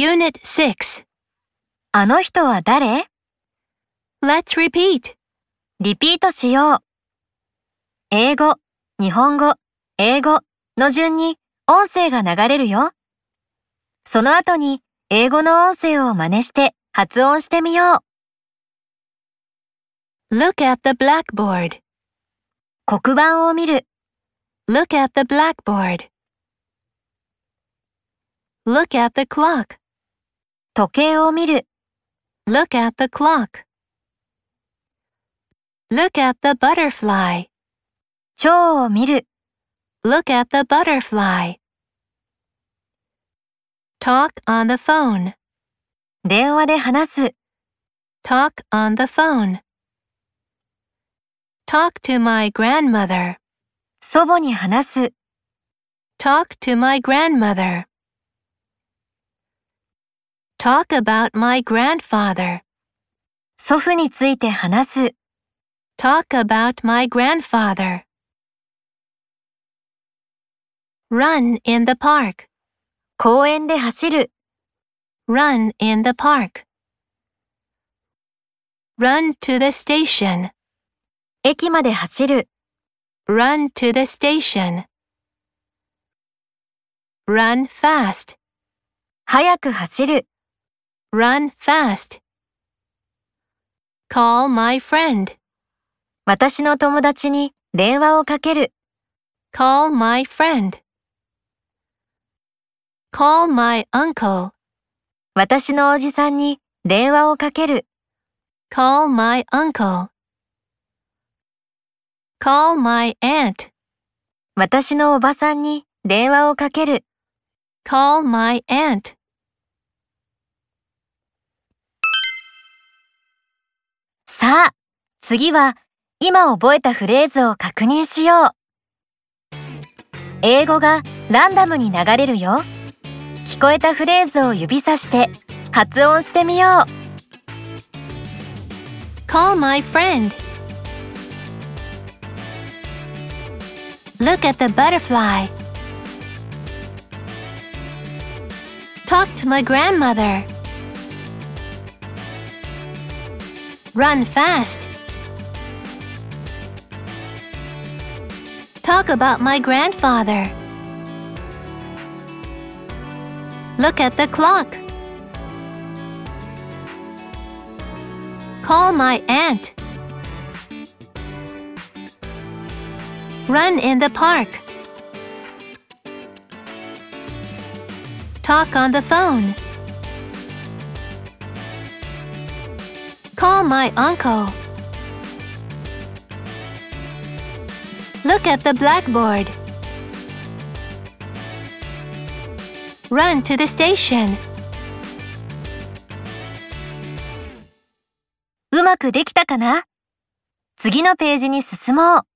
Unit 6 あの人は誰 ?Let's repeat リピートしよう。英語、日本語、英語の順に音声が流れるよ。その後に英語の音声を真似して発音してみよう。Look at the blackboard 黒板を見る。Look at the blackboard Look at the clock 時計を見る。Look at the clock Look at the butterfly 蝶を見る。Look at the butterfly Talk on the phone 電話で話す。Talk on the phone Talk to my grandmother 祖母に話す。Talk to my grandmother Talk about my grandfather 祖父について話す。Talk about my grandfather Run in the park 公園で走る。Run in the park Run to the station 駅まで走る。Run to the station Run fast 早く走る。Run fast. Call my friend. 私の友達に電話をかける。Call my friend. Call my uncle. 私のおじさんに電話をかける。Call my uncle. Call my aunt. 私のおばさんに電話をかける。Call my aunt.さあ、次は今覚えたフレーズを確認しよう。英語がランダムに流れるよ。聞こえたフレーズを指さして発音してみよう。Call my friend. Look at the butterfly. Talk to my grandmother.Run fast. Talk about my grandfather. Look at the clock. Call my aunt. Run in the park. Talk on the phone.Call my uncle. Look at the blackboard. Run to the station. うまくできたかな？次のページに進もう。